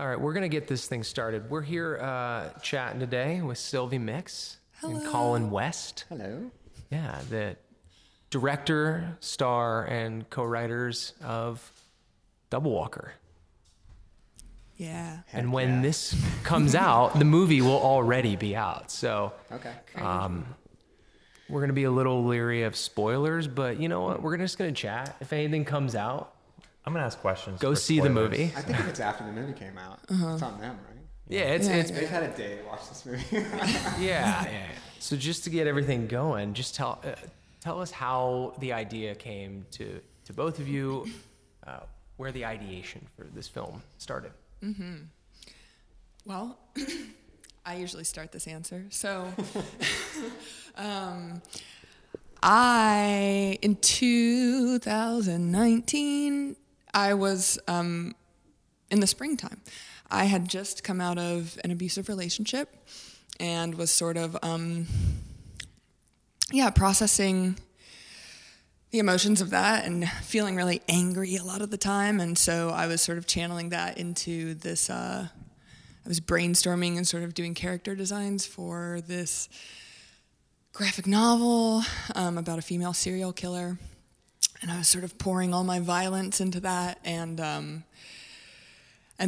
All right, we're going to get this thing started. We're here chatting today with Sylvie Mix and Colin West. Hello. Yeah, the director, star, and co-writers of Double Walker. Yeah. And when this comes out, the movie will already be out. So we're going to be a little leery of spoilers, but you know what? We're just going to chat. If anything comes out, I'm going to ask questions. Go see spoilers. The movie. I think if it's after the movie came out, it's on them, right? Yeah, it's they've had a day to watch this movie. Yeah. So just to get everything going, just tell us how the idea came to both of you, where the ideation for this film started. Mm-hmm. Well, I usually start this answer. So in 2019, I was in the springtime. I had just come out of an abusive relationship and was sort of, processing the emotions of that and feeling really angry a lot of the time. And so I was sort of channeling that into this, I was brainstorming and sort of doing character designs for this graphic novel about a female serial killer. And I was sort of pouring all my violence into that. And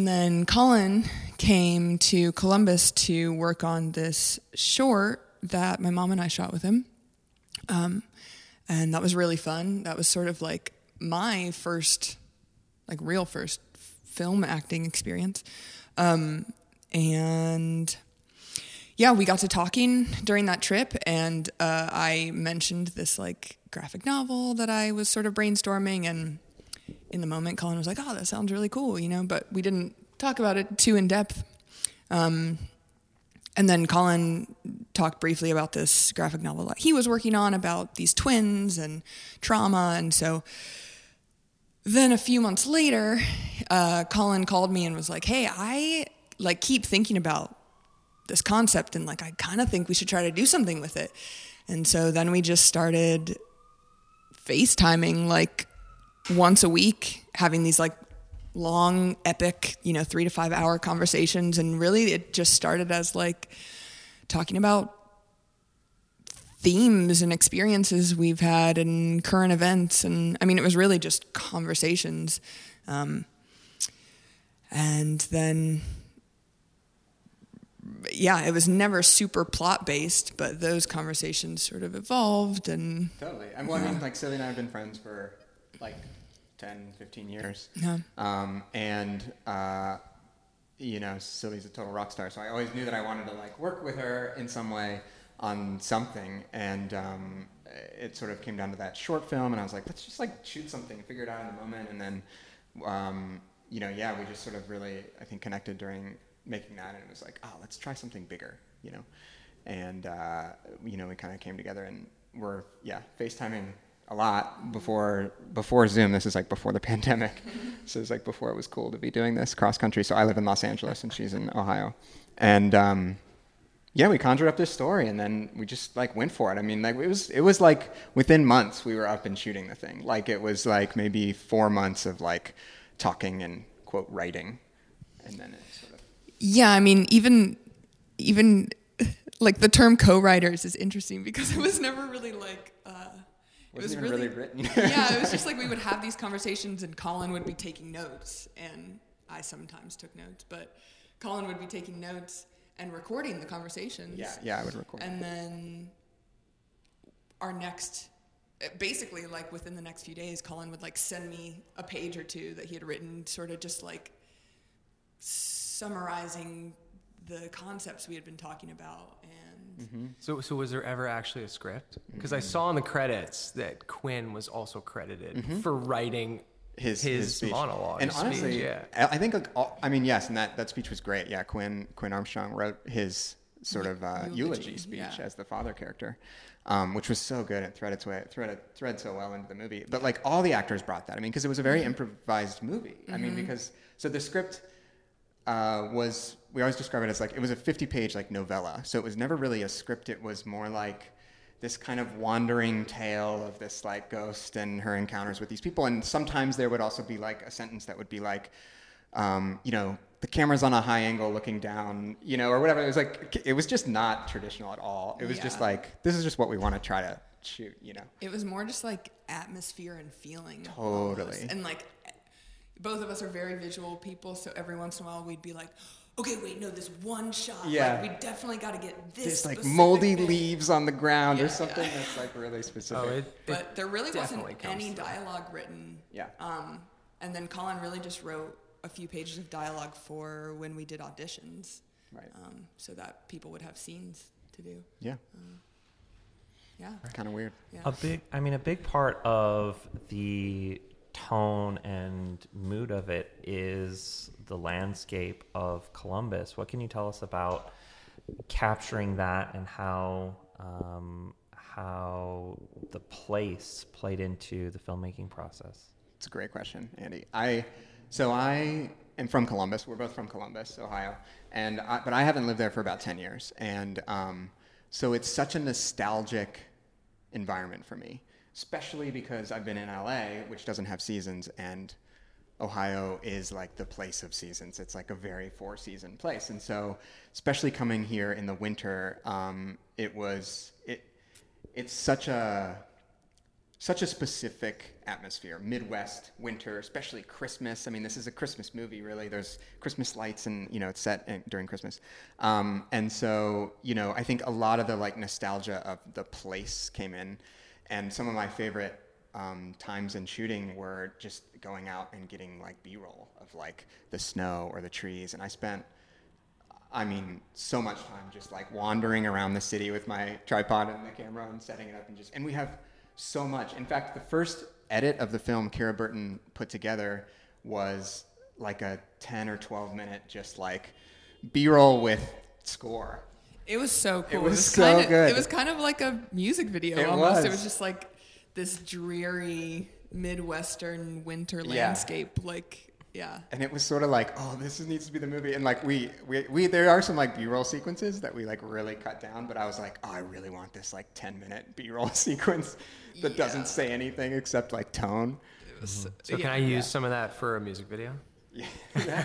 then Colin came to Columbus to work on this short that my mom and I shot with him. And that was really fun. That was sort of like my first, like real first film acting experience. We got to talking during that trip, and I mentioned this like graphic novel that I was sort of brainstorming, and in the moment Colin was like, oh, that sounds really cool, you know, but we didn't talk about it too in depth. And then Colin talked briefly about this graphic novel that he was working on about these twins and trauma. And so then a few months later, Colin called me and was like, hey, I like keep thinking about this concept and like I kind of think we should try to do something with it. And so then we just started FaceTiming like once a week, having these like long, epic, you know, 3 to 5 hour conversations. And really it just started as like talking about themes and experiences we've had and current events. And I mean, it was really just conversations. And then, it was never super plot based, but those conversations sort of evolved. And totally. I mean, like Sylvie and I have been friends for like 10, 15 years. Yeah. You know, Sylvie's a total rock star. So I always knew that I wanted to like work with her in some way on something. And it sort of came down to that short film. And I was like, let's just like shoot something and figure it out in the moment. And then, we just sort of really, I think, connected during making that. And it was like, oh, let's try something bigger, you know. And, we kind of came together and we're, FaceTiming a lot before Zoom. This is like before the pandemic. So it's like before it was cool to be doing this cross country. So I live in Los Angeles and she's in Ohio. And we conjured up this story and then we just like went for it. I mean, like it was like within months we were up and shooting the thing. Like it was like maybe 4 months of like talking and quote writing. And then it sort of even like the term co-writers is interesting because it was never really like It wasn't even really written. It was just like we would have these conversations and Colin would be taking notes, and I sometimes took notes, but Colin would be taking notes and recording the conversations. Yeah, I would record. And then basically like within the next few days, Colin would like send me a page or two that he had written, sort of just like summarizing the concepts we had been talking about. Mm-hmm. So was there ever actually a script? Because I saw in the credits that Quinn was also credited for writing his monologue. And honestly, I think yes, and that speech was great. Yeah, Quinn Armstrong wrote his sort of eulogy speech as the father character, which was so good. It threaded so well into the movie. But like all the actors brought that. I mean, because it was a very improvised movie. Mm-hmm. I mean, because the script was. We always describe it as like it was a 50-page like novella, so it was never really a script. It was more like this kind of wandering tale of this like ghost and her encounters with these people. And sometimes there would also be like a sentence that would be like, you know, the camera's on a high angle looking down, you know, or whatever. It was like, it was just not traditional at all. It was just like, this is just what we want to try to shoot, you know? It was more just like atmosphere and feeling. Totally. Almost. And like, both of us are very visual people. So every once in a while we'd be like, okay, wait, no, this one shot. Yeah. Like, we definitely got to get this. There's like moldy leaves on the ground or something that's like really specific. Oh, but there really wasn't any dialogue written. Yeah. And then Colin really just wrote a few pages of dialogue for when we did auditions. Right. So that people would have scenes to do. Yeah. Yeah. Kind of weird. Yeah. A big part of the tone and mood of it is the landscape of Columbus. What can you tell us about capturing that and how the place played into the filmmaking process? It's a great question, Andy. I am from Columbus. We're both from Columbus, Ohio, but I haven't lived there for about 10 years, and so it's such a nostalgic environment for me, especially because I've been in LA, which doesn't have seasons, and Ohio is like the place of seasons. It's like a very four-season place, and so especially coming here in the winter, it's such a specific atmosphere, Midwest winter, especially Christmas. I mean, this is a Christmas movie, really. There's Christmas lights and, you know, it's set during Christmas. And so, you know, I think a lot of the like nostalgia of the place came in, and some of my favorite times in shooting were just going out and getting like B-roll of like the snow or the trees. And I spent, so much time just like wandering around the city with my tripod and the camera and setting it up and we have so much. In fact, the first edit of the film Kara Burton put together was like a 10 or 12 minute just like B-roll with score. It was so cool. It was so good. It was kind of like a music video almost. It was just like this dreary Midwestern winter landscape. Like, yeah. And it was sort of like, oh, this needs to be the movie. And like we there are some like B-roll sequences that we like really cut down, but I was like, oh, I really want this like 10-minute B-roll sequence that doesn't say anything except like tone. So can I use some of that for a music video? Yeah.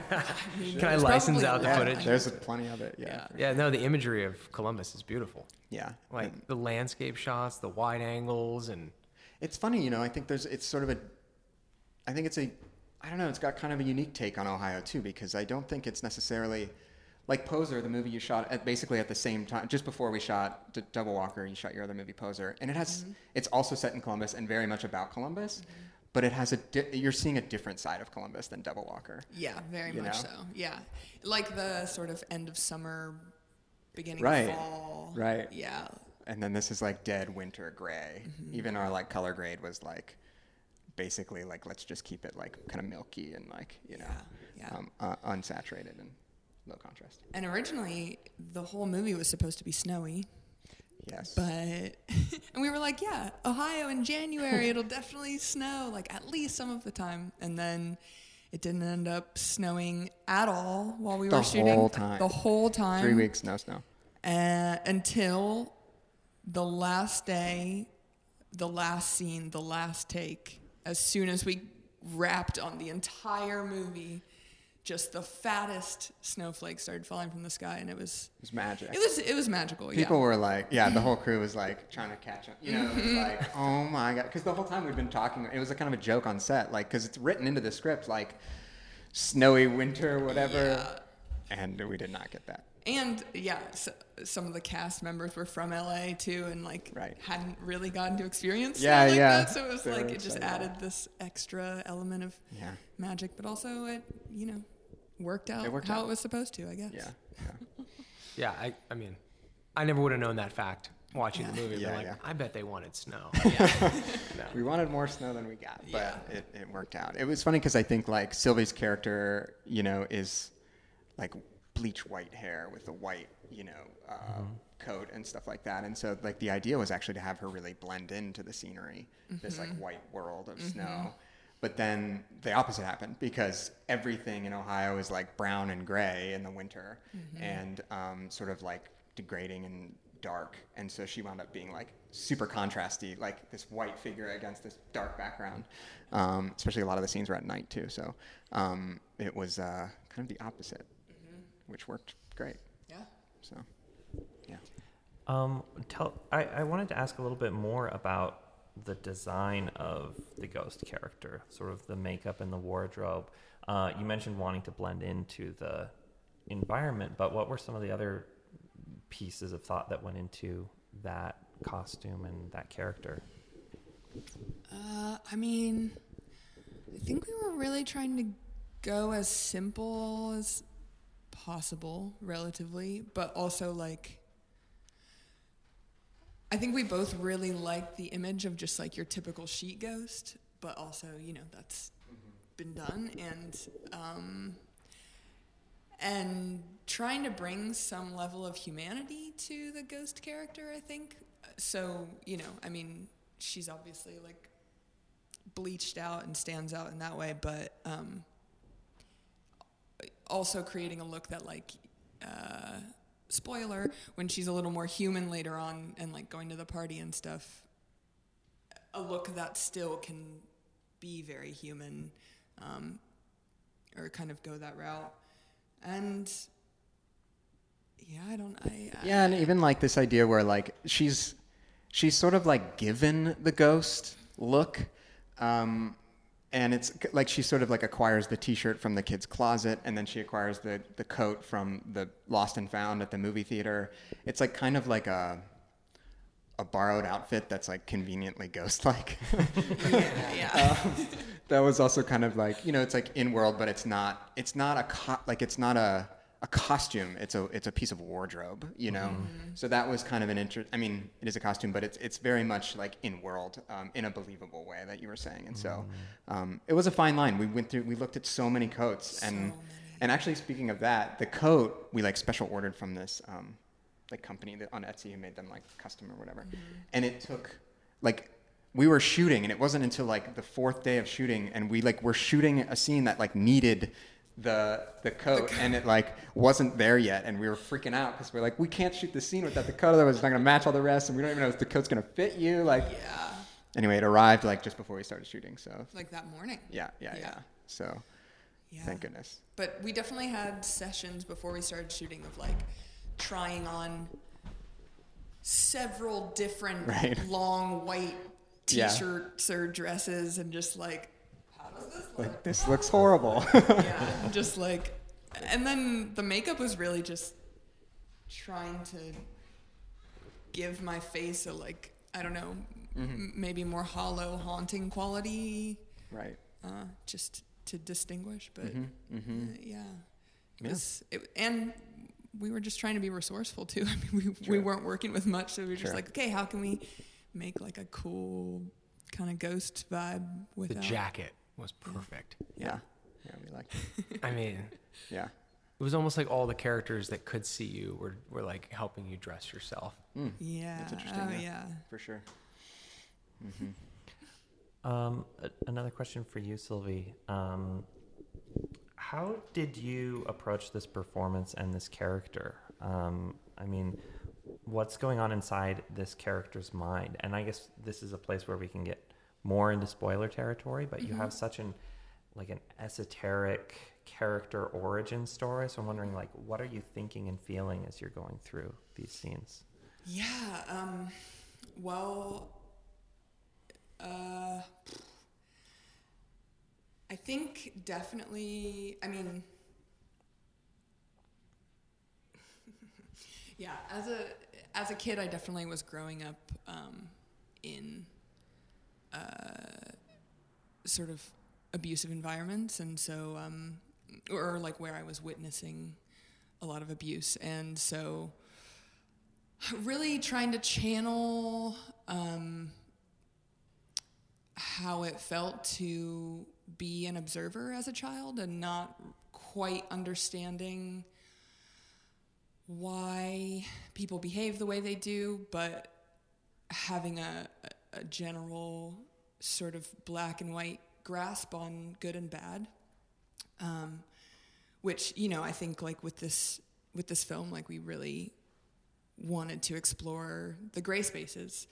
Can I license out the footage? There's plenty of it. Yeah. No, the imagery of Columbus is beautiful. Yeah. Like the landscape shots, the wide angles, and it's funny, you know, I think it's got kind of a unique take on Ohio too, because I don't think it's necessarily like Poser, the movie you shot basically at the same time, just before we shot Double Walker, you shot your other movie Poser, and it has it's also set in Columbus and very much about Columbus, but it has you're seeing a different side of Columbus than Double Walker. Yeah, very much so. Yeah, like the sort of end of summer, beginning of fall. Right. Yeah. And then this is like dead winter gray. Mm-hmm. Even our like color grade was like, basically like, let's just keep it like kind of milky and like, you know, unsaturated and low contrast. And originally the whole movie was supposed to be snowy. Yes. But, and we were like, yeah, Ohio in January, it'll definitely snow, like at least some of the time. And then it didn't end up snowing at all while we were shooting. The whole time. 3 weeks, no snow. Until the last day, the last scene, the last take. As soon as we wrapped on the entire movie, just the fattest snowflakes started falling from the sky, and it was magic. It was magical. People were like, the whole crew was like trying to catch up. You know, it was like, oh my god, because the whole time we'd been talking, it was a kind of a joke on set, like because it's written into the script, like snowy winter, whatever, and we did not get that. And so some of the cast members were from LA too, and like hadn't really gotten to experience that. So it was it just added this extra element of magic, but also it, you know, worked out how it was supposed to, I guess. Yeah. I never would have known that fact watching the movie. I bet they wanted snow. We wanted more snow than we got, but it worked out. It was funny because I think like Sylvie's character, you know, is like bleach white hair with a white, you know, coat and stuff like that. And so like the idea was actually to have her really blend into the scenery, this like white world of snow. But then the opposite happened because everything in Ohio is like brown and gray in the winter and sort of like degrading and dark. And so she wound up being like super contrasty, like this white figure against this dark background. Especially a lot of the scenes were at night too. So it was kind of the opposite, which worked great. Yeah. So, yeah. I wanted to ask a little bit more about the design of the ghost character, sort of the makeup and the wardrobe. You mentioned wanting to blend into the environment, but what were some of the other pieces of thought that went into that costume and that character? I mean, I think we were really trying to go as simple as possible, relatively, but also, like, I think we both really liked the image of just, like, your typical sheet ghost, but also, you know, that's been done, and trying to bring some level of humanity to the ghost character, I think. So, you know, I mean, she's obviously, like, bleached out and stands out in that way, but also creating a look that, like, spoiler, when she's a little more human later on and, like, going to the party and stuff, a look that still can be very human, or kind of go that route. And and even, like, this idea where, like, she's sort of, like, given the ghost look, and it's like she sort of, like, acquires the T-shirt from the kid's closet, and then she acquires the coat from the Lost and Found at the movie theater. It's, like, kind of like a borrowed outfit that's, like, conveniently ghost-like. Yeah. That was also kind of, like, you know, it's, like, in-world, but it's not a costume. It's a piece of wardrobe, you know. Mm-hmm. So that was kind of an interest. I mean, it is a costume, but it's very much, like, in-world, in a believable way that you were saying. And so it was a fine line. We looked at so many coats, and actually, speaking of that, the coat we, like, special ordered from this. Like, company that on Etsy who made them, like, custom or whatever. Mm-hmm. And it took, like, we were shooting, and it wasn't until, like, the fourth day of shooting, and we, like, were shooting a scene that, like, needed the coat, and it, like, wasn't there yet, and we were freaking out because we're like, we can't shoot the scene without the coat, otherwise it's not going to match all the rest, and we don't even know if the coat's going to fit you, like. Yeah. Anyway, it arrived, like, just before we started shooting, so. Like, that morning. Yeah. So, yeah. Thank goodness. But we definitely had sessions before we started shooting of, like, trying on several different long white T-shirts or dresses, and just, like, how does this look? Like, this looks horrible. Yeah, just, like, and then the makeup was really just trying to give my face a, like, I don't know, maybe more hollow, haunting quality. Right. Just to distinguish, but It was. We were just trying to be resourceful too. I mean, we weren't working with much, so we were just like, okay, how can we make, like, a cool kind of ghost vibe with the jacket was perfect. Yeah, we liked it. I mean, it was almost like all the characters that could see you were like helping you dress yourself. Mm. Yeah, that's interesting. Oh, yeah, for sure. Mm-hmm. Another question for you, Sylvie. How did you approach this performance and this character? I mean, what's going on inside this character's mind? And I guess this is a place where we can get more into spoiler territory, but you have such an esoteric character origin story. So I'm wondering, like, what are you thinking and feeling as you're going through these scenes? Yeah. I think definitely, I mean, as a kid, I definitely was growing up in sort of abusive environments, and so, or like where I was witnessing a lot of abuse, and so really trying to channel how it felt to be an observer as a child and not quite understanding why people behave the way they do, but having a general sort of black and white grasp on good and bad, which, you know, I think, like, with this film, like, we really wanted to explore the gray spaces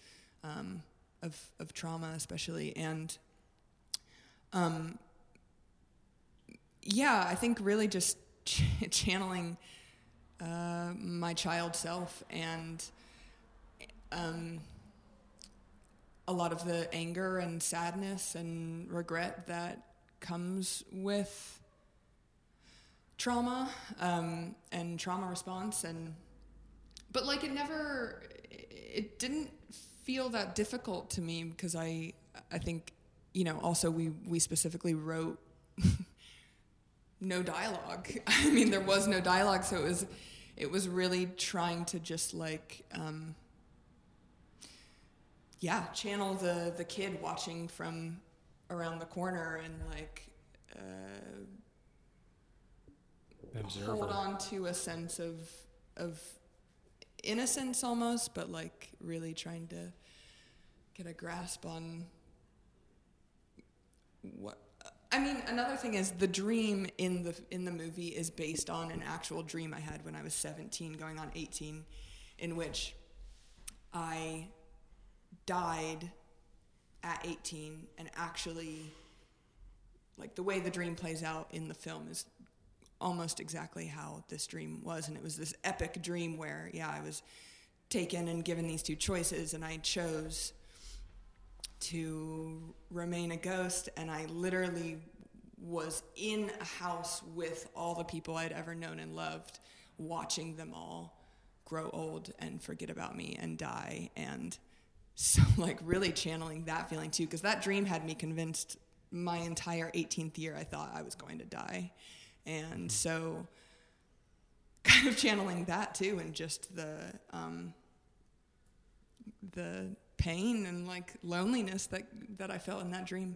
of trauma especially, and yeah, I think really just channeling my child self and a lot of the anger and sadness and regret that comes with trauma and trauma response. But like it didn't feel that difficult to me because I think, you know, also we specifically wrote no dialogue. I mean, there was no dialogue, so it was really trying to just like channel the kid watching from around the corner and like hold on to a sense of innocence almost, but like really trying to get a grasp on what. I mean, another thing is the dream in the movie is based on an actual dream I had when I was 17 going on 18, in which I died at 18, and actually, like, the way the dream plays out in the film is almost exactly how this dream was. And it was this epic dream where, yeah, I was taken and given these two choices, and I chose to remain a ghost, and I literally was in a house with all the people I'd ever known and loved, watching them all grow old and forget about me and die. And so, like, really channeling that feeling too, because that dream had me convinced my entire 18th year I thought I was going to die. And so kind of channeling that too, and just the pain and like loneliness that I felt in that dream.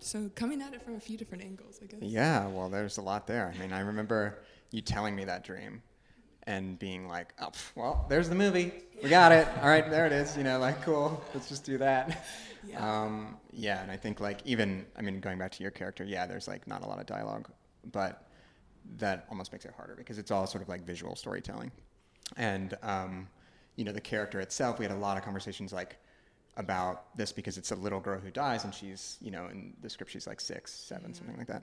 So coming at it from a few different angles, I guess. Yeah, well, there's a lot there. I mean, I remember you telling me that dream and being like, oh, well, there's the movie. We got it. All right, there it is. You know, like, cool, let's just do that. Yeah. Yeah, and I think like even, I mean, going back to your character, yeah, there's like not a lot of dialogue, but that almost makes it harder because it's all sort of like visual storytelling. And, you know, the character itself, we had a lot of conversations like about this because it's a little girl who dies, and she's, you know, in the script, she's like 6, 7, mm-hmm. something like that,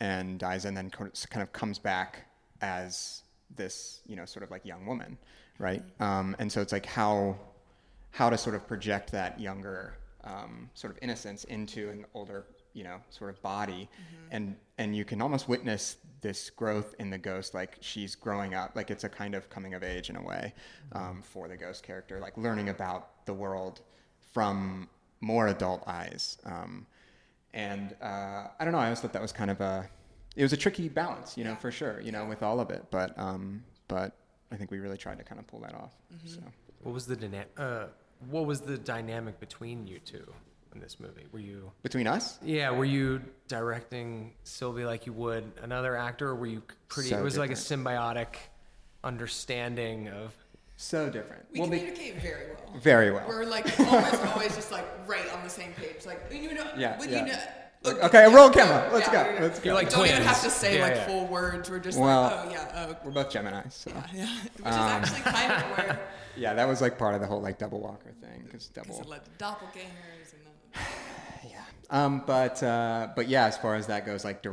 and dies and then kind of comes back as this, you know, sort of like young woman, right? Mm-hmm. And so it's like how to sort of project that younger sort of innocence into an older, you know, sort of body. Mm-hmm. And you can almost witness this growth in the ghost, like she's growing up, like it's a kind of coming of age in a way, for the ghost character, like learning about the world from more adult eyes. I don't know, I always thought that was kind of it was a tricky balance, you know, for sure, you know, with all of it, but I think we really tried to kind of pull that off. Mm-hmm. So what was the dynamic between you two in this movie? Were you between us? Yeah, were you directing Sylvie like you would another actor, or were you pretty? So it was different. Like a symbiotic understanding of. So different. We communicate very well. Very well. We're like almost always just like right on the same page. Like, you know, you know. Like, okay, roll camera. Let's go. Let's go. You're like twins. Don't even have to say full words. We're just we're both Geminis. So. Yeah. Which is actually kind of where. Yeah, that was like part of the whole like Double Walker thing, because it led to doppelgangers and. But yeah, as far as that goes, like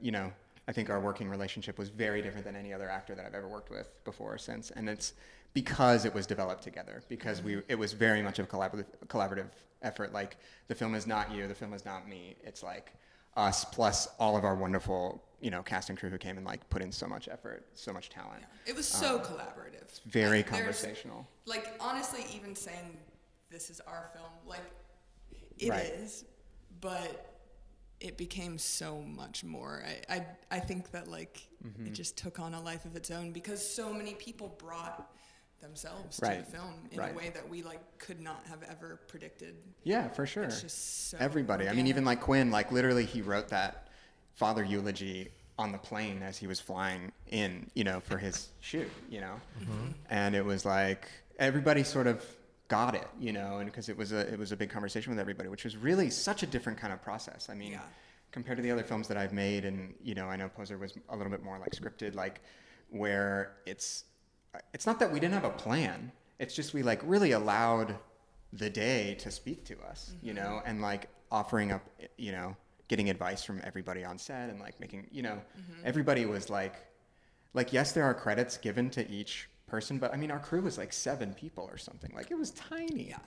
you know, I think our working relationship was very different than any other actor that I've ever worked with before or since, and it's because it was developed together, because it was very much of a collaborative effort. Like, the film is not you, the film is not me, it's like us plus all of our wonderful, you know, cast and crew who came and like put in so much effort, so much talent. It was so collaborative. It's very conversational. Like, honestly, even saying this is our film, like. It is, but it became so much more. I think that, like, it just took on a life of its own because so many people brought themselves to the film in a way that we, like, could not have ever predicted. Yeah, for sure. It's just so everybody. Organic. I mean, even, like, Quinn, like, literally he wrote that father eulogy on the plane as he was flying in, you know, for his shoot, you know? Mm-hmm. And it was, like, everybody sort of got it, you know, and because it was a big conversation with everybody, which was really such a different kind of process. I mean, compared to the other films that I've made, and, you know, I know Poser was a little bit more like scripted, like where it's not that we didn't have a plan. It's just we like really allowed the day to speak to us, you know, and like offering up, you know, getting advice from everybody on set and like making, you know, mm-hmm. everybody was like, yes, there are credits given to each person, but I mean, our crew was like 7 people or something. Like it was tiny. Yeah.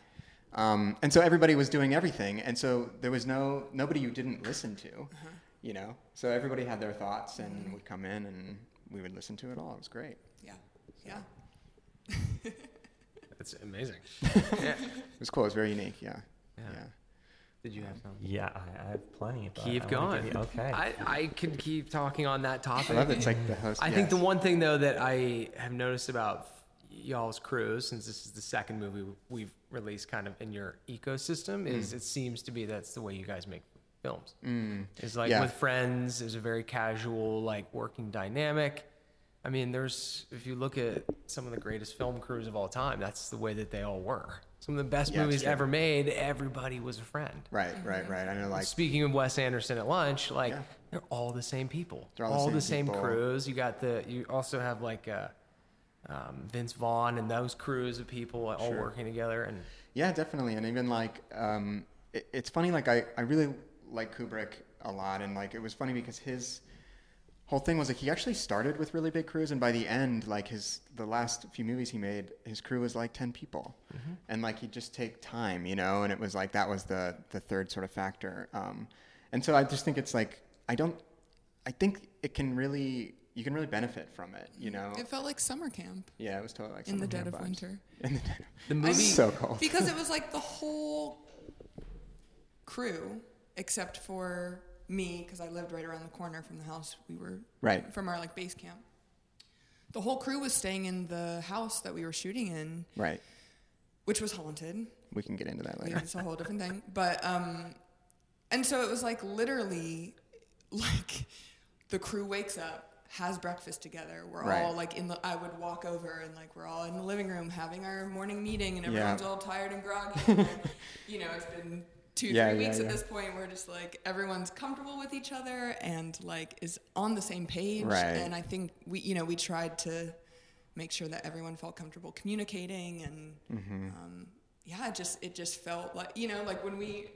And so everybody was doing everything. And so there was nobody you didn't listen to, uh-huh. you know, so everybody had their thoughts and mm-hmm. would come in and we would listen to it all. It was great. Yeah. Yeah. That's amazing. Yeah. It was cool. It was very unique. Yeah. Yeah. Yeah. Did you have some? Yeah, I have plenty. Keep going. Okay. I could keep talking on that topic. I love it. It's like the host. I yes. think the one thing though that I have noticed about y'all's crew, since this is the second movie we've released kind of in your ecosystem, is it seems to be that's the way you guys make films. Mm. It's like yeah. with friends, there's a very casual like working dynamic. I mean, there's if you look at some of the greatest film crews of all time, that's the way that they all were. Some of the best movies ever made, everybody was a friend. Right. I know, like speaking of Wes Anderson at lunch, like they're all the same people. They're all the same crews. You also have like Vince Vaughn and those crews of people all working together. And yeah, definitely. And even like it's funny, like I really like Kubrick a lot, and like it was funny because his whole thing was like he actually started with really big crews, and by the end, like the last few movies he made, his crew was like 10 people, mm-hmm. and like he'd just take time, you know, and it was like that was the third sort of factor, and so I just think it's like I think it can really benefit from it, you know. It felt like summer camp. Yeah, it was totally like summer camp. In the dead of winter. The movie was so cold because it was like the whole crew except for me, because I lived right around the corner from the house we were from our like base camp. The whole crew was staying in the house that we were shooting in, right, which was haunted. We can get into that later. It's a whole different thing, but and so it was like literally like the crew wakes up, has breakfast together. We're all like in the. I would walk over and like we're all in the living room having our morning meeting, and everyone's all tired and groggy. And, you know, it's been 2-3 weeks at this point. We're just like everyone's comfortable with each other and like is on the same page, and I think we tried to make sure that everyone felt comfortable communicating, and mm-hmm. It just felt like, you know, like when we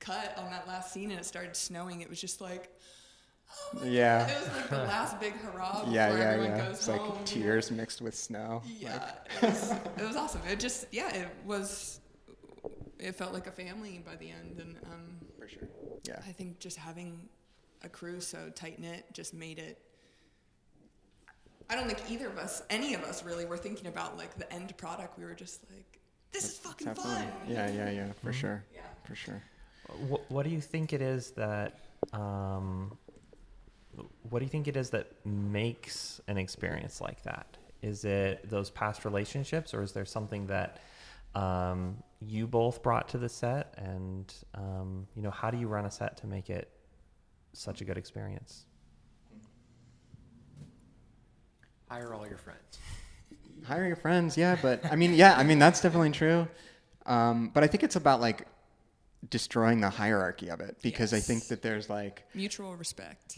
cut on that last scene and it started snowing, it was just like, oh my God. It was like the last big hurrah before everyone goes it's home. Like tears mixed with snow. It was awesome. It just It felt like a family by the end, and for sure, yeah. I think just having a crew so tight knit just made it. I don't think any of us, really were thinking about like the end product. We were just like, "This is fucking fun." Yeah, for mm-hmm. sure. Yeah, for sure. What do you think it is that? What do you think it is that makes an experience like that? Is it those past relationships, or is there something that? You both brought to the set, and you know, how do you run a set to make it such a good experience? Hire your friends. Yeah, but I mean that's definitely true, but I think it's about like destroying the hierarchy of it, because I think that there's like mutual respect,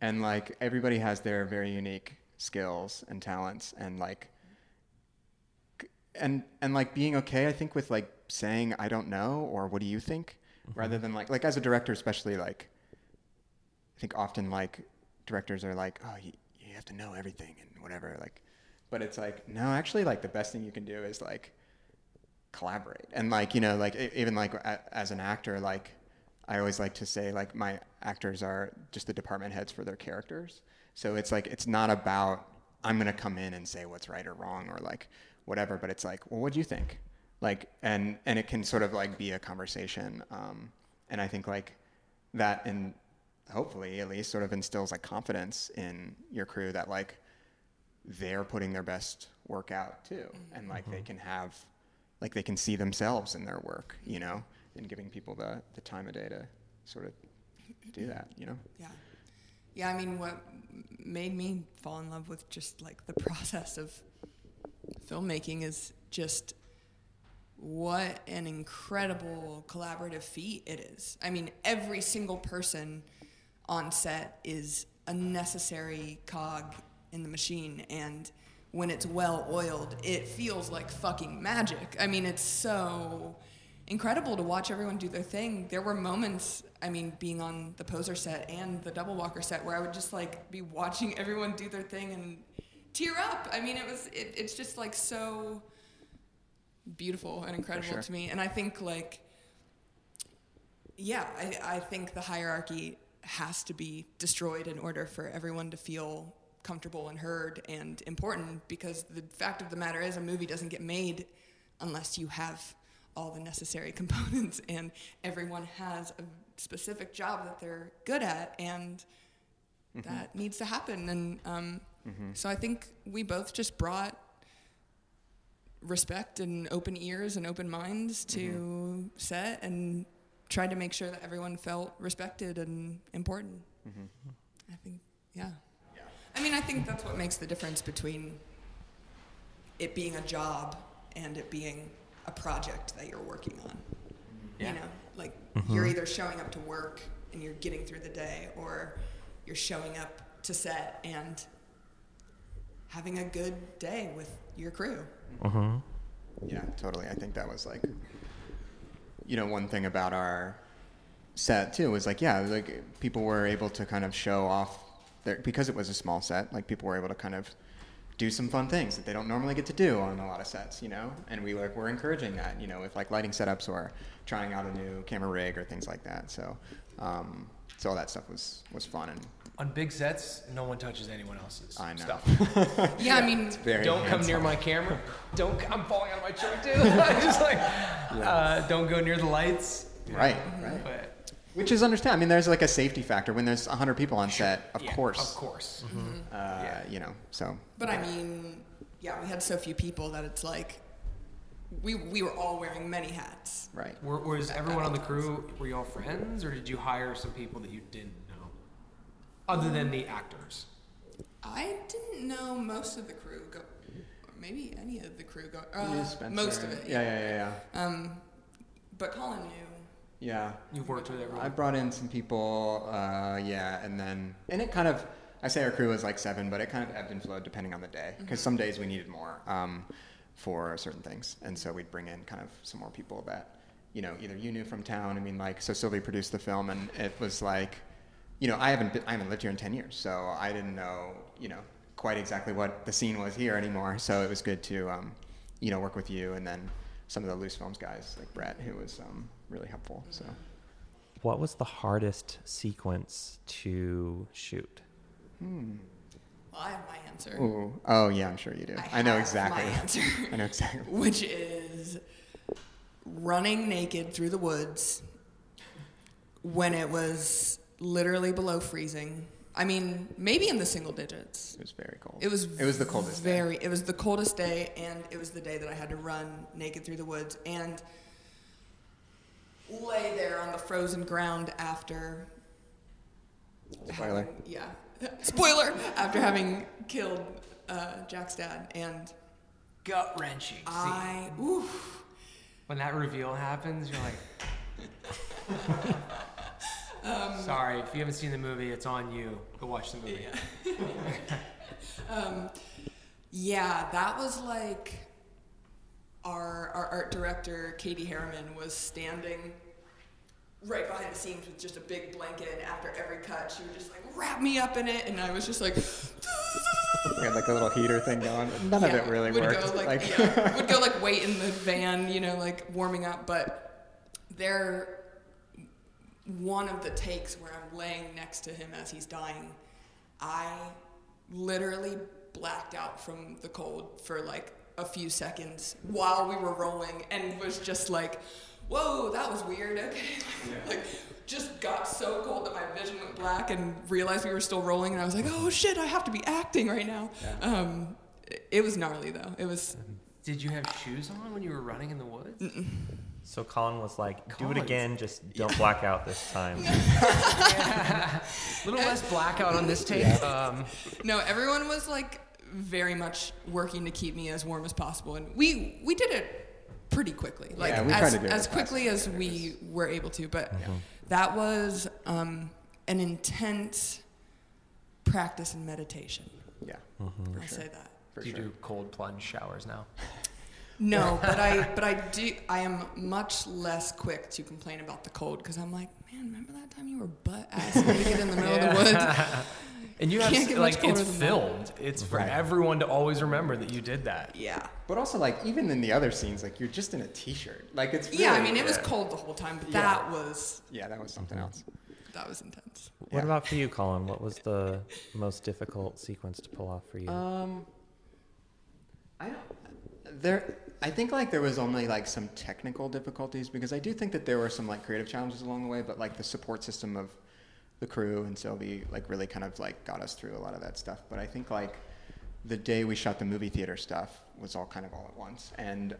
and like everybody has their very unique skills and talents, and like and like being okay, I think, with like saying I don't know or what do you think, mm-hmm. rather than like as a director, especially, like I think often like directors are like, oh, you have to know everything and whatever, like, but it's like, no, actually, like the best thing you can do is like collaborate, and like, you know, like even like as an actor, like I always like to say like my actors are just the department heads for their characters, so it's like it's not about I'm gonna come in and say what's right or wrong or like whatever, but it's like, well, what do you think? Like, and it can sort of like be a conversation. And I think like that, and hopefully at least sort of instills like confidence in your crew that like they're putting their best work out too. And like mm-hmm. they can see themselves in their work, you know, and giving people the time of day to sort of do that, you know? Yeah. Yeah. I mean, what made me fall in love with just like the process of filmmaking is just what an incredible collaborative feat it is. I mean, every single person on set is a necessary cog in the machine, and when it's well oiled, it feels like fucking magic. I mean, it's so incredible to watch everyone do their thing. There were moments, I mean, being on the Poser set and the Double Walker set, where I would just like be watching everyone do their thing and tear up. I mean, it's just like so beautiful and incredible for sure. to me. And I think like, yeah, I think the hierarchy has to be destroyed in order for everyone to feel comfortable and heard and important, because the fact of the matter is a movie doesn't get made unless you have all the necessary components and everyone has a specific job that they're good at, and mm-hmm. that needs to happen. And mm-hmm. so I think we both just brought respect and open ears and open minds to mm-hmm. set, and tried to make sure that everyone felt respected and important. Mm-hmm. I think, yeah. I mean, I think that's what makes the difference between it being a job and it being a project that you're working on. Yeah. You know, like mm-hmm. you're either showing up to work and you're getting through the day, or you're showing up to set and having a good day with your crew. Uh-huh. Yeah, totally. I think that was like, you know, one thing about our set too was like, yeah, it was like people were able to kind of show off their, because it was a small set, like people were able to kind of do some fun things that they don't normally get to do on a lot of sets, you know? And we like, we're encouraging that, you know, with like lighting setups or trying out a new camera rig or things like that. So, so all that stuff was fun. And on big sets, no one touches anyone else's stuff. Yeah, I mean, don't come near my camera. I'm falling out of my chair too. Just like, don't go near the lights. Right, right. But, which is understandable. I mean, there's like a safety factor when there's 100 people on set. Of course. Mm-hmm. You know, so. But I mean, yeah, we had so few people that it's like, we were all wearing many hats. Right. Was everyone on the crew? Were you all friends, or did you hire some people that you didn't? Other than the actors, I didn't know most of the crew. Maybe any of the crew. Most of it. Yeah. But Colin knew. Yeah, you've worked with everyone. I brought in some people. And it kind of. I say our crew was like 7, but it kind of ebbed and flowed depending on the day. Because mm-hmm. some days we needed more for certain things, and so we'd bring in kind of some more people that, you know, either you knew from town. I mean, like, so Sylvie produced the film, and it was like. You know, I haven't lived here in 10 years, so I didn't know, you know, quite exactly what the scene was here anymore. So it was good to, you know, work with you and then some of the Loose Films guys like Brett, who was really helpful. So, what was the hardest sequence to shoot? Well, I have my answer. Ooh. Oh yeah, I'm sure you do. I know exactly. My answer. I know exactly. Which is running naked through the woods when it was. Literally below freezing. I mean, maybe in the single digits. It was very cold. It was the coldest day. It was the coldest day, and it was the day that I had to run naked through the woods and lay there on the frozen ground after... Spoiler. Spoiler! After having killed Jack's dad, and... Gut-wrenching. When that reveal happens, you're like... Sorry, if you haven't seen the movie, it's on you. Go watch the movie. Yeah, that was like our art director, Katie Harriman, was standing right behind the scenes with just a big blanket, and after every cut, she would just like wrap me up in it, and I was just like... We had like a little heater thing going. None of it really worked. Would go like wait in the van, you know, like warming up, but they're... One of the takes where I'm laying next to him as he's dying, I literally blacked out from the cold for like a few seconds while we were rolling, and was just like, whoa, that was weird, okay. Yeah. Like, just got so cold that my vision went black, and realized we were still rolling, and I was like, oh shit, I have to be acting right now. Yeah. It was gnarly though. It was. Did you have shoes on when you were running in the woods? Mm-mm. So Colin was like, do it again, just don't black out this time. A little less blackout on this tape. Yeah. No, everyone was like very much working to keep me as warm as possible. And we did it pretty quickly. Like we tried to do it as quickly as we were able to. But that was an intense practice in meditation. Yeah. Mm-hmm. I'll say that. Do you do cold plunge showers now? No, but I do. I am much less quick to complain about the cold because I'm like, man, remember that time you were butt ass naked in the middle of the woods? And you have like it's filmed. That. It's for everyone to always remember that you did that. Yeah. But also like even in the other scenes, like you're just in a t-shirt. Like it's really, it was cold the whole time, but that was something else. That was intense. What about for you, Colin? What was the most difficult sequence to pull off for you? I think like there was only like some technical difficulties because I do think that there were some like creative challenges along the way, but like the support system of the crew and Sylvie like really kind of like got us through a lot of that stuff. But I think like the day we shot the movie theater stuff was all kind of all at once, and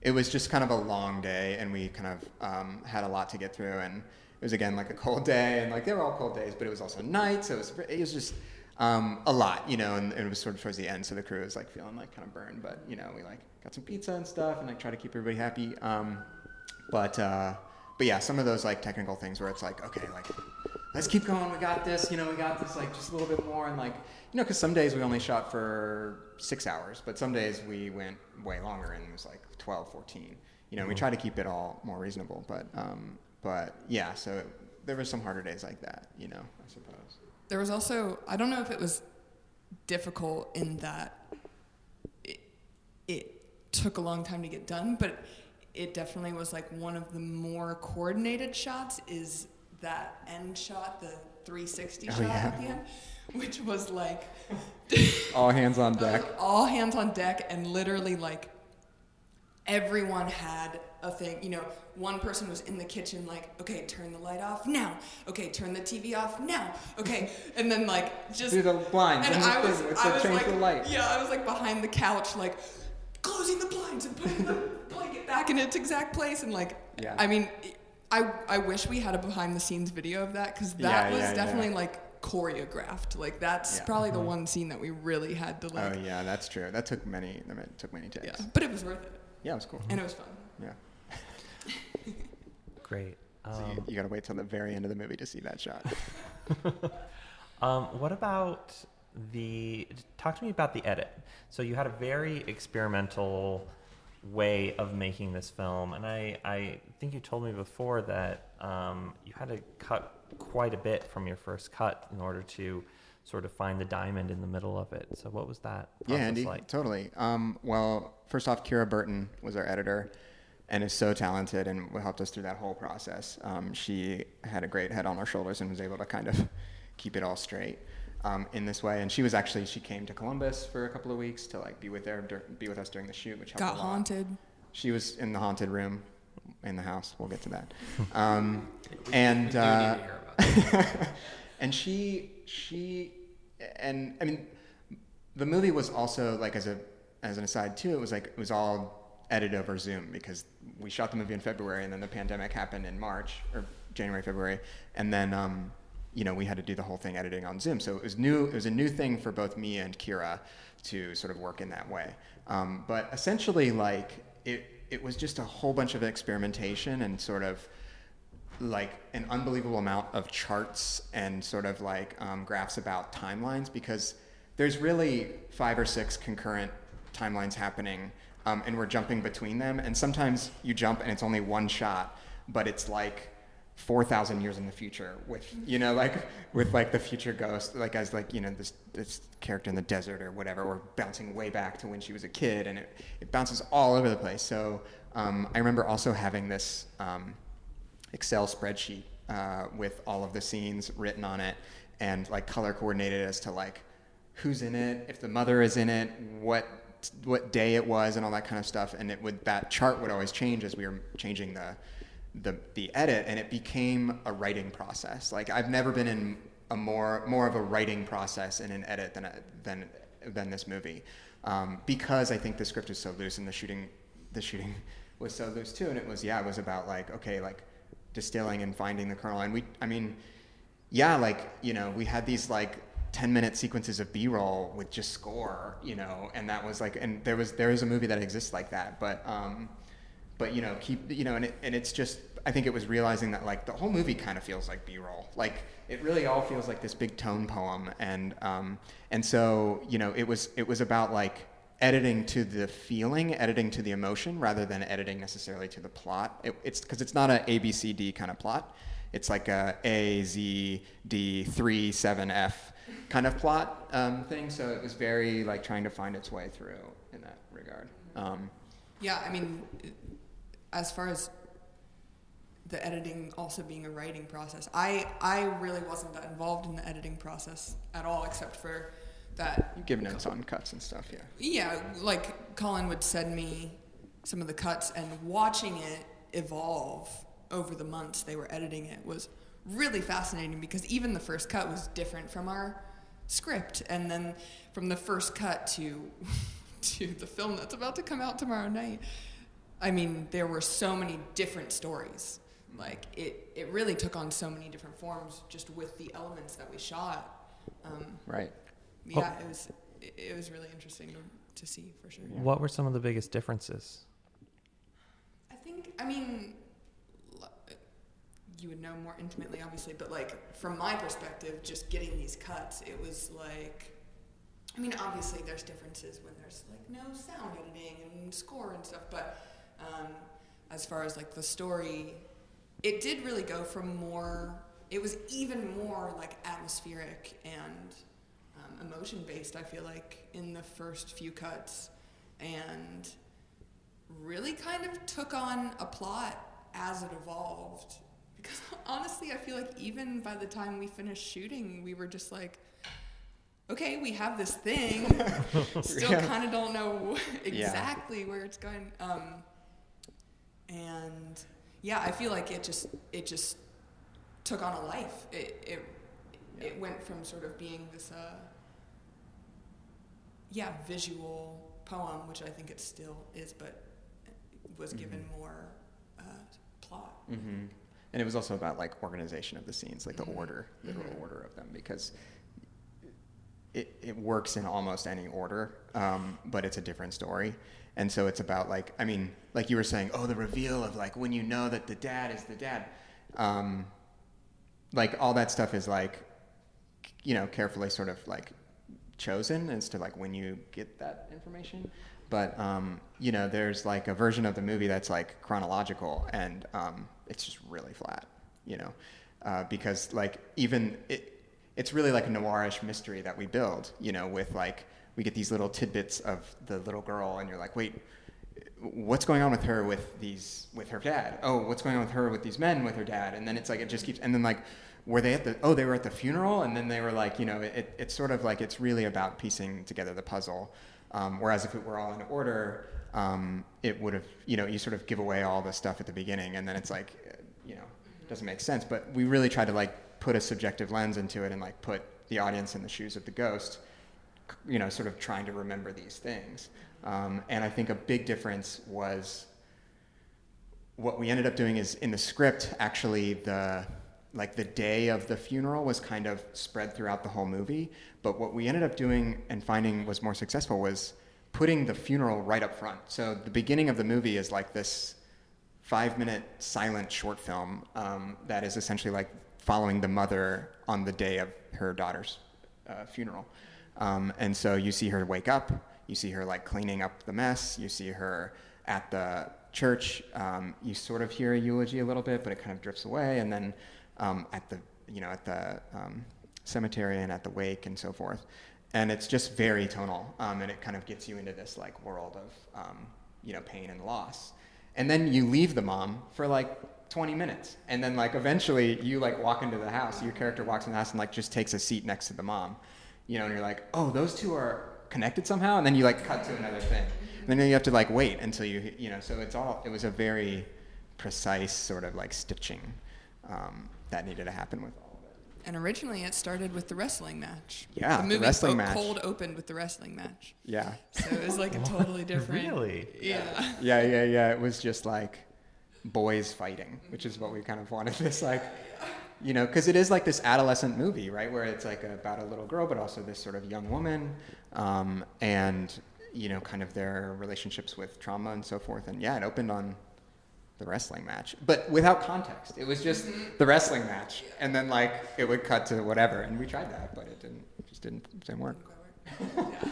it was just kind of a long day, and we kind of had a lot to get through, and it was again like a cold day, and like they were all cold days, but it was also night, so it was just. A lot, and it was sort of towards the end, so the crew was like feeling like kind of burned, but we like got some pizza and stuff and like try to keep everybody happy. But yeah, some of those like technical things where it's like, okay, like let's keep going, we got this, like just a little bit more, and like because some days we only shot for 6 hours, but some days we went way longer and it was like 12, 14. We try to keep it all more reasonable, but yeah, so there were some harder days like that, I suppose. There was also, I don't know if it was difficult in that it took a long time to get done, but it definitely was like one of the more coordinated shots is that end shot, the 360 shot at the end, which was like... all hands on deck. All hands on deck, and literally like everyone had a thing, one person was in the kitchen like, okay, turn the light off now, okay, turn the TV off now, okay, and then like just through the blinds, and I was change like the light. Yeah, I was like behind the couch like closing the blinds and putting the blanket back in its exact place, and like I wish we had a behind the scenes video of that, because that was definitely like choreographed. Like that's probably the one scene that we really had to like. Oh yeah, that's true. That took many takes. Yeah, but it was worth it. Yeah, it was cool. And it was fun. Yeah. Great. So you got to wait till the very end of the movie to see that shot. What about talk to me about the edit. So you had a very experimental way of making this film. And I think you told me before that you had to cut quite a bit from your first cut in order to sort of find the diamond in the middle of it. So what was that process like? Totally. Well, first off, Kara Burton was our editor and is so talented and helped us through that whole process. She had a great head on her shoulders and was able to kind of keep it all straight in this way. And she came to Columbus for a couple of weeks to like be with us during the shoot, which helped a lot. Got haunted. She was in the haunted room in the house. We'll get to that. We do need to hear about that. And the movie was also like, as an aside too, it was all edited over Zoom because we shot the movie in February and then the pandemic happened in March or January, February. And then, we had to do the whole thing editing on Zoom. So it was new. It was a new thing for both me and Kira to sort of work in that way. But essentially like it was just a whole bunch of experimentation and sort of like an unbelievable amount of charts and sort of like graphs about timelines, because there's really 5 or 6 concurrent timelines happening, and we're jumping between them, and sometimes you jump and it's only one shot, but it's like 4,000 years in the future with the future ghost, like as like, this character in the desert or whatever, or bouncing way back to when she was a kid, and it bounces all over the place. So I remember also having this Excel spreadsheet with all of the scenes written on it and like color coordinated as to like who's in it, if the mother is in it, what day it was, and all that kind of stuff. And that chart would always change as we were changing the edit, and it became a writing process. Like I've never been in a more of a writing process in an edit than this movie, because I think the script is so loose and the shooting was so loose too. And it was about like, okay, like distilling and finding the kernel. And we had these like 10-minute sequences of B-roll with just score, and that was like, and there is a movie that exists like that, I think it was realizing that like the whole movie kind of feels like B-roll. Like it really all feels like this big tone poem. And so, it was about like editing to the feeling, editing to the emotion, rather than editing necessarily to the plot. It's because it's not an A, B, C, D kind of plot. It's like A, Z, D, 3, 7, F kind of plot thing. So it was very like trying to find its way through in that regard. Yeah, I mean, as far as the editing also being a writing process, I really wasn't that involved in the editing process at all, except for that. You give notes on cuts and stuff, yeah. Yeah, like Colin would send me some of the cuts, and watching it evolve over the months they were editing it was really fascinating, because even the first cut was different from our script, and then from the first cut to the film that's about to come out tomorrow night, I mean, there were so many different stories. Like, it really took on so many different forms just with the elements that we shot. Right. Yeah, oh. It was really interesting to see, for sure. Yeah. What were some of the biggest differences? I mean, you would know more intimately, obviously, but, like, from my perspective, just getting these cuts, it was like... I mean, obviously, there's differences when there's, like, no sound editing and score and stuff, but as far as, like, the story, it did really go from more... It was even more, like, atmospheric and emotion-based, I feel like, in the first few cuts, and really kind of took on a plot as it evolved. Because, honestly, I feel like even by the time we finished shooting, we were just like... okay, we have this thing. Still kind of don't know exactly where it's going. And yeah, I feel like it just took on a life. It went from sort of being this visual poem, which I think it still is, but was given more plot. Mm-hmm. And it was also about like organization of the scenes, like the order, literal order of them, because it works in almost any order, but it's a different story. And so it's about like, I mean, like you were saying, oh, the reveal of like when you know that the dad is the dad. Like all that stuff is like, you know, carefully sort of like chosen as to like when you get that information. But, you know, there's like a version of the movie that's like chronological, and it's just really flat, you know, because like even... It's really like a noirish mystery that we build, you know, with like, we get these little tidbits of the little girl, and you're like, wait, what's going on with her with her dad? Oh, what's going on with her with these men with her dad? And then it's like, it just keeps, and then like, were they they were at the funeral? And then they were like, you know, it's sort of like, it's really about piecing together the puzzle. Whereas if it were all in order, it would have, you know, you sort of give away all the stuff at the beginning, and then it's like, you know, it doesn't make sense. But we really try to like, put a subjective lens into it and like put the audience in the shoes of the ghost, you know, sort of trying to remember these things. And I think a big difference was what we ended up doing is in the script, actually the day of the funeral was kind of spread throughout the whole movie. But what we ended up doing and finding was more successful was putting the funeral right up front. So the beginning of the movie is like this 5-minute silent short film that is essentially like following the mother on the day of her daughter's funeral. And so you see her wake up, you see her like cleaning up the mess, you see her at the church, you sort of hear a eulogy a little bit, but it kind of drifts away. And then at the cemetery and at the wake and so forth. And it's just very tonal. And it kind of gets you into this like world of, you know, pain and loss. And then you leave the mom for like 20 minutes. And then like eventually you like walk into the house, your character walks in the house and like just takes a seat next to the mom, you know, and you're like, oh, those two are connected somehow. And then you like cut to another thing. And then you have to like wait until you know, so it was a very precise sort of like stitching that needed to happen with all of it. And originally it started with the wrestling match. Yeah, the wrestling match. The movie cold opened with the wrestling match. Yeah. So it was like a totally different. Really? Yeah. Yeah. It was just like, boys fighting, which is what we kind of wanted this, like, you know, because it is like this adolescent movie, right, where it's like about a little girl but also this sort of young woman, and you know, kind of their relationships with trauma and so forth. And yeah, it opened on the wrestling match, but without context. It was just the wrestling match, and then like it would cut to whatever, and we tried that, but it didn't work. Yeah.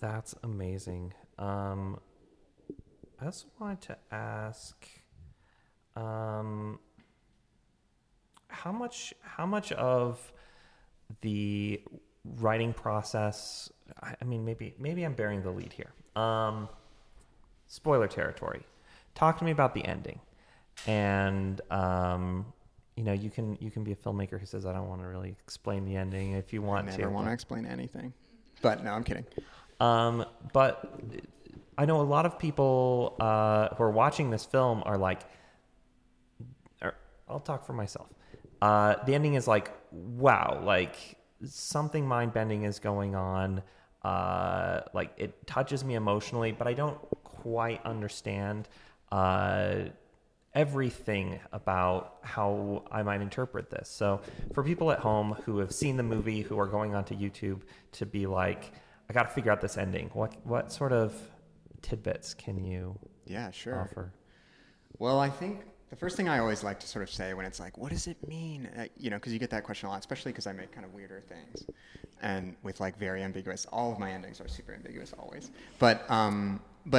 That's amazing. I also wanted to ask, how much of the writing process, I mean, maybe I'm bearing the lead here. Spoiler territory. Talk to me about the ending. And, you know, you can be a filmmaker who says, I don't want to really explain the ending if you want to. I never want to explain anything. But no, I'm kidding. But I know a lot of people who are watching this film are like, I'll talk for myself. The ending is like, wow, like something mind-bending is going on. Like it touches me emotionally, but I don't quite understand everything about how I might interpret this. So for people at home who have seen the movie, who are going onto YouTube to be like, I got to figure out this ending. What sort of tidbits can you offer? Well, I think the first thing I always like to sort of say when it's like, what does it mean? You know, because you get that question a lot, especially because I make kind of weirder things. And with like very ambiguous, all of my endings are super ambiguous always. But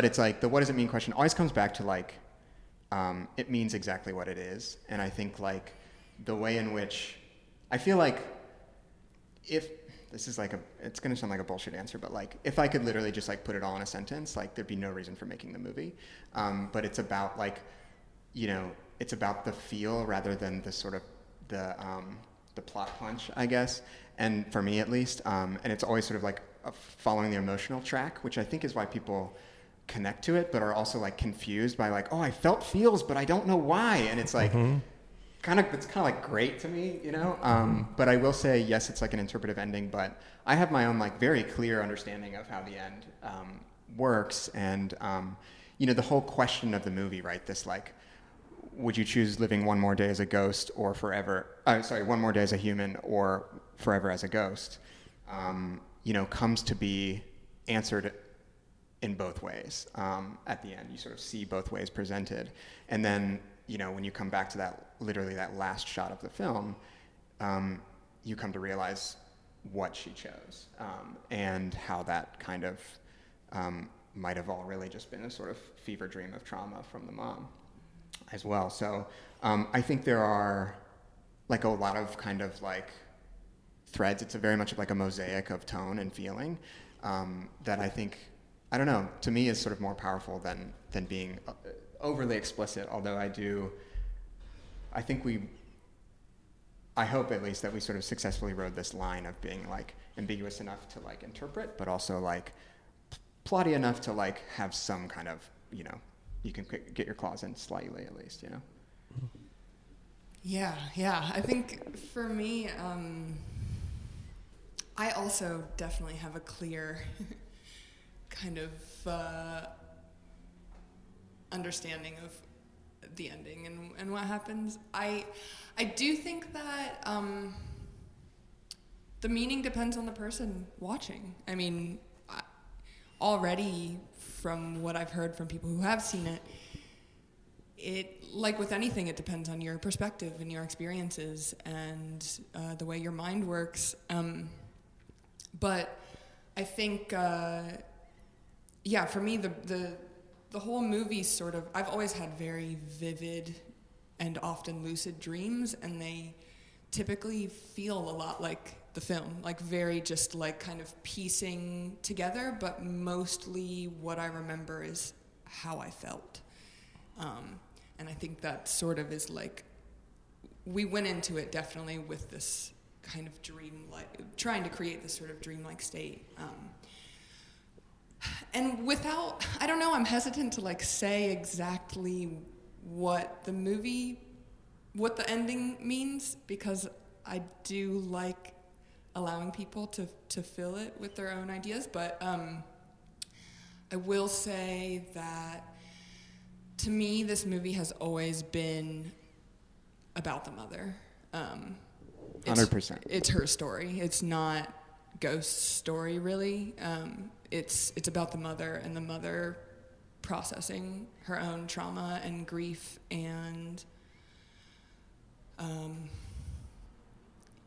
it's like the what does it mean question always comes back to like, it means exactly what it is. And I think like the way in which I feel like if this is like it's going to sound like a bullshit answer, but like if I could literally just like put it all in a sentence, like there'd be no reason for making the movie. But it's about like, you know, it's about the feel rather than the sort of the plot punch, I guess. And for me at least, and it's always sort of like following the emotional track, which I think is why people connect to it, but are also like confused by like, oh, I felt feels, but I don't know why. And it's like, it's kind of like great to me, you know? But I will say, yes, it's like an interpretive ending, but I have my own like very clear understanding of how the end works. And, you know, the whole question of the movie, right? This like, would you choose living one more day as a ghost or forever? One more day as a human or forever as a ghost, you know, comes to be answered in both ways. At the end, you sort of see both ways presented. And then, you know, when you come back to that, literally that last shot of the film, you come to realize what she chose and how that kind of might have all really just been a sort of fever dream of trauma from the mom as well. So I think there are like a lot of kind of like threads. It's a very much like a mosaic of tone and feeling that I think, I don't know, to me is sort of more powerful than being overly explicit, although I hope at least that we sort of successfully rode this line of being like ambiguous enough to like interpret, but also like plotty enough to like have some kind of, you know, you can get your claws in slightly at least, you know? Yeah. I think for me, I also definitely have a clear kind of understanding of the ending and what happens. I do think that the meaning depends on the person watching. I mean, already from what I've heard from people who have seen it, it, like with anything, it depends on your perspective and your experiences and the way your mind works. But I think, for me, the whole movie sort of, I've always had very vivid and often lucid dreams, and they typically feel a lot like the film, like very just like kind of piecing together, but mostly what I remember is how I felt. And I think that sort of is like, we went into it definitely with this kind of dream-like, trying to create this sort of dreamlike state. And without, I don't know, I'm hesitant to like say exactly what the ending means, because I do like allowing people to fill it with their own ideas. But I will say that to me, this movie has always been about the mother. 100%. It's her story. It's not Ghost's story, really. It's about the mother and the mother processing her own trauma and grief and,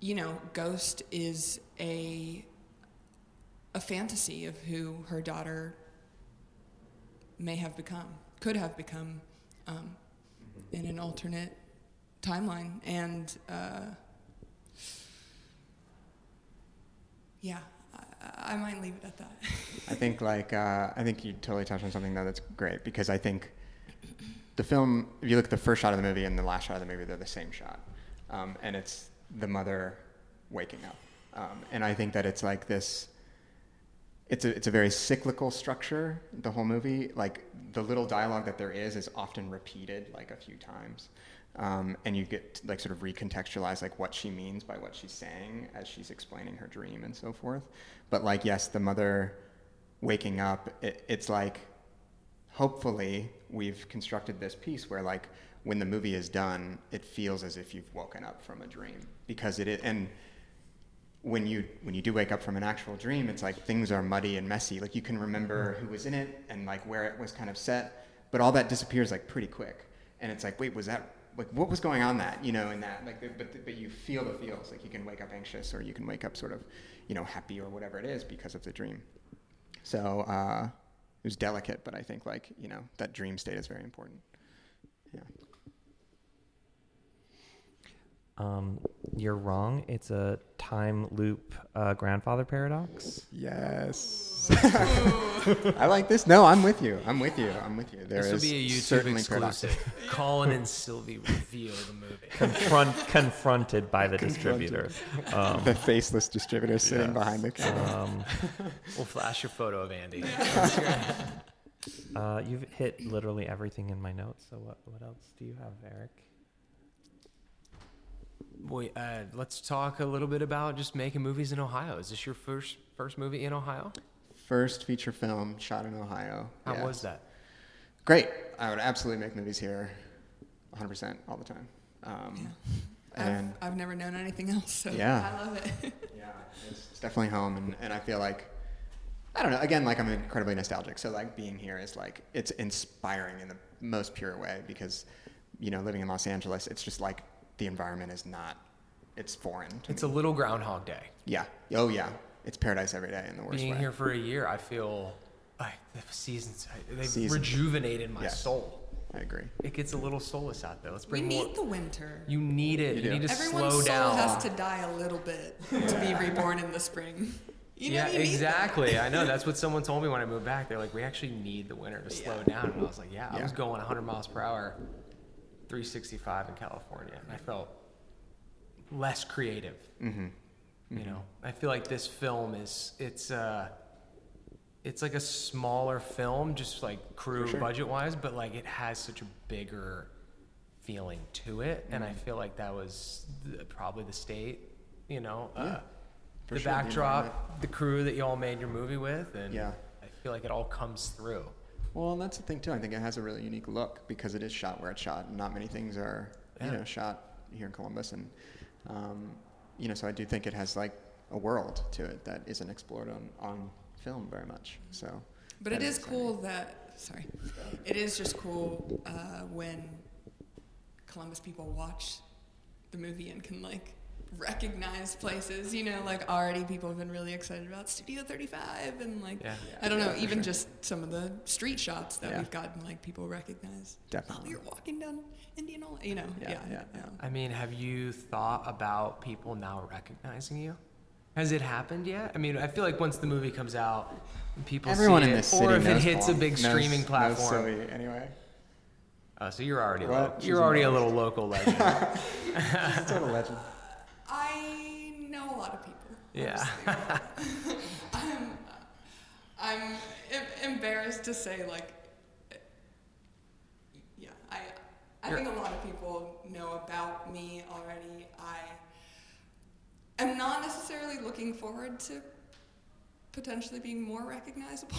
you know, Ghost is a a fantasy of who her daughter may have become, could have become, in an alternate timeline. And I might leave it at that. I think you totally touched on something that's great, because I think the film, if you look at the first shot of the movie and the last shot of the movie, they're the same shot. And it's the mother waking up. And I think that it's like this, it's a very cyclical structure, the whole movie. Like, the little dialogue that there is often repeated like a few times. And you get to, like, sort of recontextualize like what she means by what she's saying as she's explaining her dream and so forth. But like, yes, the mother waking up, it's like, hopefully we've constructed this piece where like when the movie is done, it feels as if you've woken up from a dream, because it is. And when you do wake up from an actual dream, it's like things are muddy and messy. Like, you can remember who was in it and like where it was kind of set, but all that disappears like pretty quick. And it's like, wait, was that, like, what was going on that, you know, in that, like, but you feel the feels, like you can wake up anxious, or you can wake up sort of, you know, happy or whatever it is because of the dream. So it was delicate, but I think, like, you know, that dream state is very important. Yeah. You're wrong. It's a time loop grandfather paradox. Yes. I like this. No, I'm with you. This will be a YouTube exclusive. Colin and Sylvie reveal the movie. Confronted by the distributor. The faceless distributor sitting behind the camera. We'll flash your photo of Andy. You've hit literally everything in my notes. So what else do you have, Eric? Boy, let's talk a little bit about just making movies in Ohio. Is this your first movie in Ohio? First feature film shot in Ohio. How was that? Great. I would absolutely make movies here 100% all the time. And I've never known anything else, so I love it. Yeah, it's definitely home, and I feel like, I don't know, again, like, I'm incredibly nostalgic, so like being here is like, it's inspiring in the most pure way, because, you know, living in Los Angeles, it's just like, the environment is not, it's foreign to me. A little Groundhog Day. Yeah. Oh, yeah. It's paradise every day in the worst way. Being here for a year, I feel like the seasons, they've rejuvenated my soul. I agree. It gets a little soulless out there. Let's bring we need the winter. You need it. You need to slow down. Everyone's soul has to die a little bit to be reborn in the spring. You know what I mean? Exactly. I know. That's what someone told me when I moved back. They're like, we actually need the winter to slow down. And I was like, I was going 100 miles per hour. 365 in California, and I felt less creative. Mm-hmm. Mm-hmm. You know, I feel like this film it's like a smaller film, just like crew budget wise, but like it has such a bigger feeling to it, and I feel like that was probably the state, you know, the backdrop, the crew that you all made your movie with, and I feel like it all comes through. Well, and that's the thing, too. I think it has a really unique look because it is shot where it's shot. And not many things are, you know, shot here in Columbus. And, you know, so I do think it has, like, a world to it that isn't explored on film very much. So, but it is cool that, it is just cool when Columbus people watch the movie and can, like, recognize places. You know, like, already people have been really excited about Studio 35 and like I don't know, even just some of the street shots that we've gotten, like, people recognize. Definitely. Oh, you're walking down Indianola, you know. I mean, have you thought about people now recognizing you? Has it happened yet? I mean, I feel like once the movie comes out, people everyone see in it, this city or if it hits a big streaming platform. Silly, anyway. So you're already a little local legend. She's a total legend. I know a lot of people. Yeah. I'm embarrassed to say, like, I think a lot of people know about me already. I am not necessarily looking forward to potentially being more recognizable,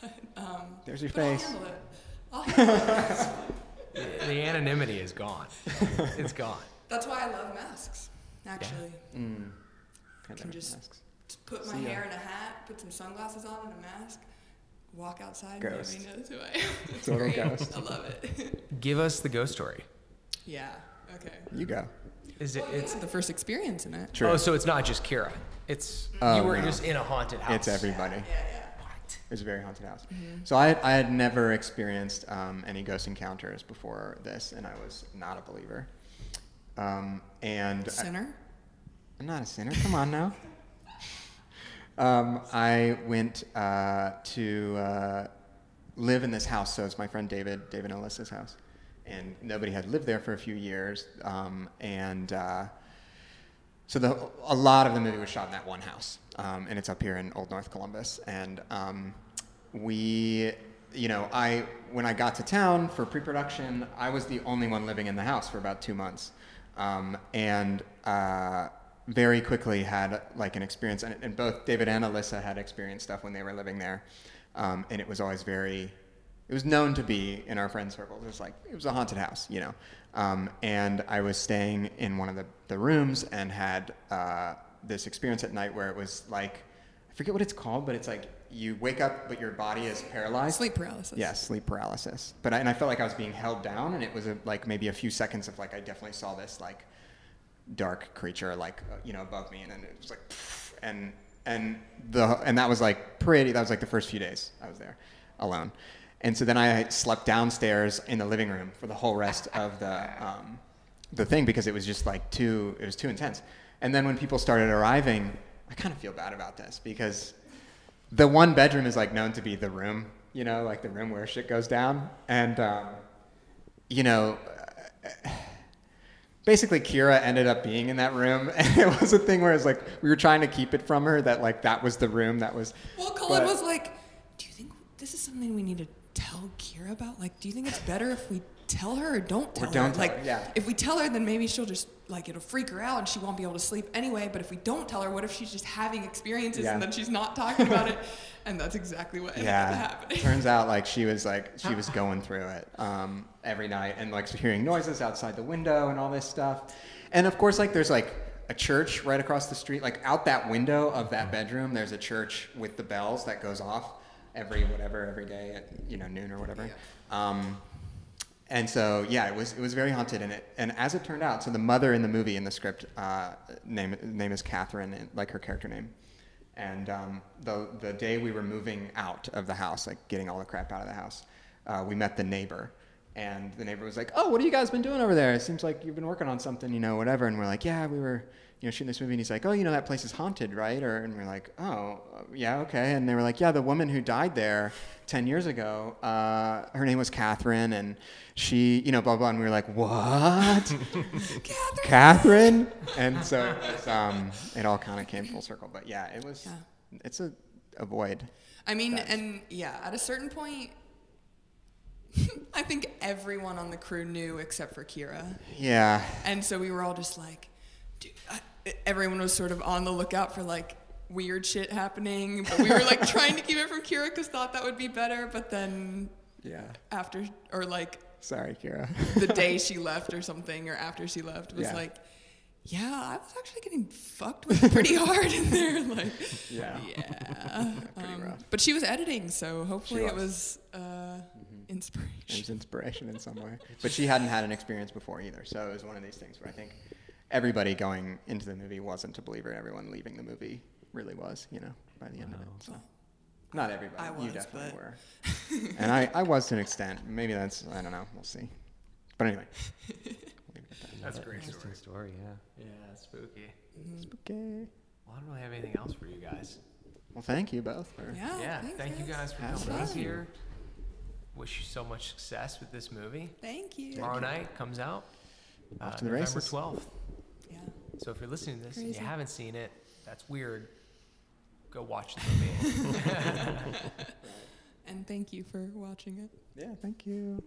but there's your face. I'll handle it. The anonymity is gone. It's gone. That's why I love masks. Actually, I can just put my hair in a hat, put some sunglasses on and a mask, walk outside, ghost. And nobody knows who I am. It's great. Ghost. I love it. Give us the ghost story. Yeah, okay. You go. Is it? It's the first experience in it. True. Oh, so it's not just Kara. It's just in a haunted house. It's everybody. Yeah. What? It was a very haunted house. Mm-hmm. So I had never experienced any ghost encounters before this, and I was not a believer. And sinner? I'm not a sinner. Come on now. I went to live in this house. So it's my friend David Ellis' house. And nobody had lived there for a few years. So a lot of the movie was shot in that one house. And it's up here in Old North Columbus. And when I got to town for pre-production, I was the only one living in the house for about 2 months. Very quickly had like an experience, and both David and Alyssa had experienced stuff when they were living there. And it was always it was known to be in our friend circles. It was like, it was a haunted house, you know? And I was staying in one of the rooms and had this experience at night where it was like, I forget what it's called, but it's like you wake up, but your body is paralyzed. Sleep paralysis. Yeah, sleep paralysis. But I felt like I was being held down, and it was maybe a few seconds of like, I definitely saw this like dark creature, like, above me. And then it was like, pfft, and that was like that was like the first few days I was there alone. And so then I slept downstairs in the living room for the whole rest of the thing, because it was just like it was too intense. And then when people started arriving, I kind of feel bad about this because the one bedroom is like known to be the room, like the room where shit goes down. And, basically Kira ended up being in that room, and it was a thing where it's like, we were trying to keep it from her that was the room that was. Well, Colin was like, do you think this is something we need to tell Kira about? Like, do you think it's better if we tell her or don't tell her? If we tell her, then maybe she'll just, it'll freak her out and she won't be able to sleep anyway. But if we don't tell her, what if she's just having experiences and then she's not talking about it? And that's exactly what ended up happening. Turns out, she was going through it every night and, hearing noises outside the window and all this stuff. And, of course, there's, a church right across the street. Out that window of that bedroom, there's a church with the bells that goes off every day at noon or whatever. Yeah. It was very haunted, and as it turned out, so the mother in the movie, in the script, name is Catherine, her character name. And the day we were moving out of the house, getting all the crap out of the house, we met the neighbor, and the neighbor was like, "Oh, what have you guys been doing over there? It seems like you've been working on something, whatever." And we're like, "Yeah, we were shooting this movie," and he's like, "Oh, that place is haunted, right?" And we're like, "Oh, yeah, okay." And they were like, "Yeah, the woman who died there 10 years ago, her name was Catherine, and she, blah, blah." And we were like, "What? Catherine?" And so it was, it all kind of came full circle. But yeah, it was, it's a void. I mean, at a certain point, I think everyone on the crew knew except for Kira. Yeah. And so we were all just like, dude, everyone was sort of on the lookout for weird shit happening, but we were trying to keep it from Kira because thought that would be better. But then, sorry, Kira, the day she left or something, or after she left, was I was actually getting fucked with pretty hard in there. Pretty rough. But she was editing, so hopefully it was inspiration. It was inspiration in some way, but she hadn't had an experience before either, so it was one of these things where I think everybody going into the movie wasn't a believer. Everyone leaving the movie really was, by the end of it. So. Not everybody. You definitely were. And I was to an extent. Maybe that's, I don't know. We'll see. But anyway. That's a great story. Yeah. Yeah, spooky. Mm-hmm. Spooky. Well, I don't really have anything else for you guys. Well, thank you both. Thank you guys for coming here. Wish you so much success with this movie. Thank you. Tomorrow night comes out. After the races. November 12th. Yeah. So if you're listening to this and you haven't seen it, that's weird. Go watch the movie. And thank you for watching it. Yeah, thank you.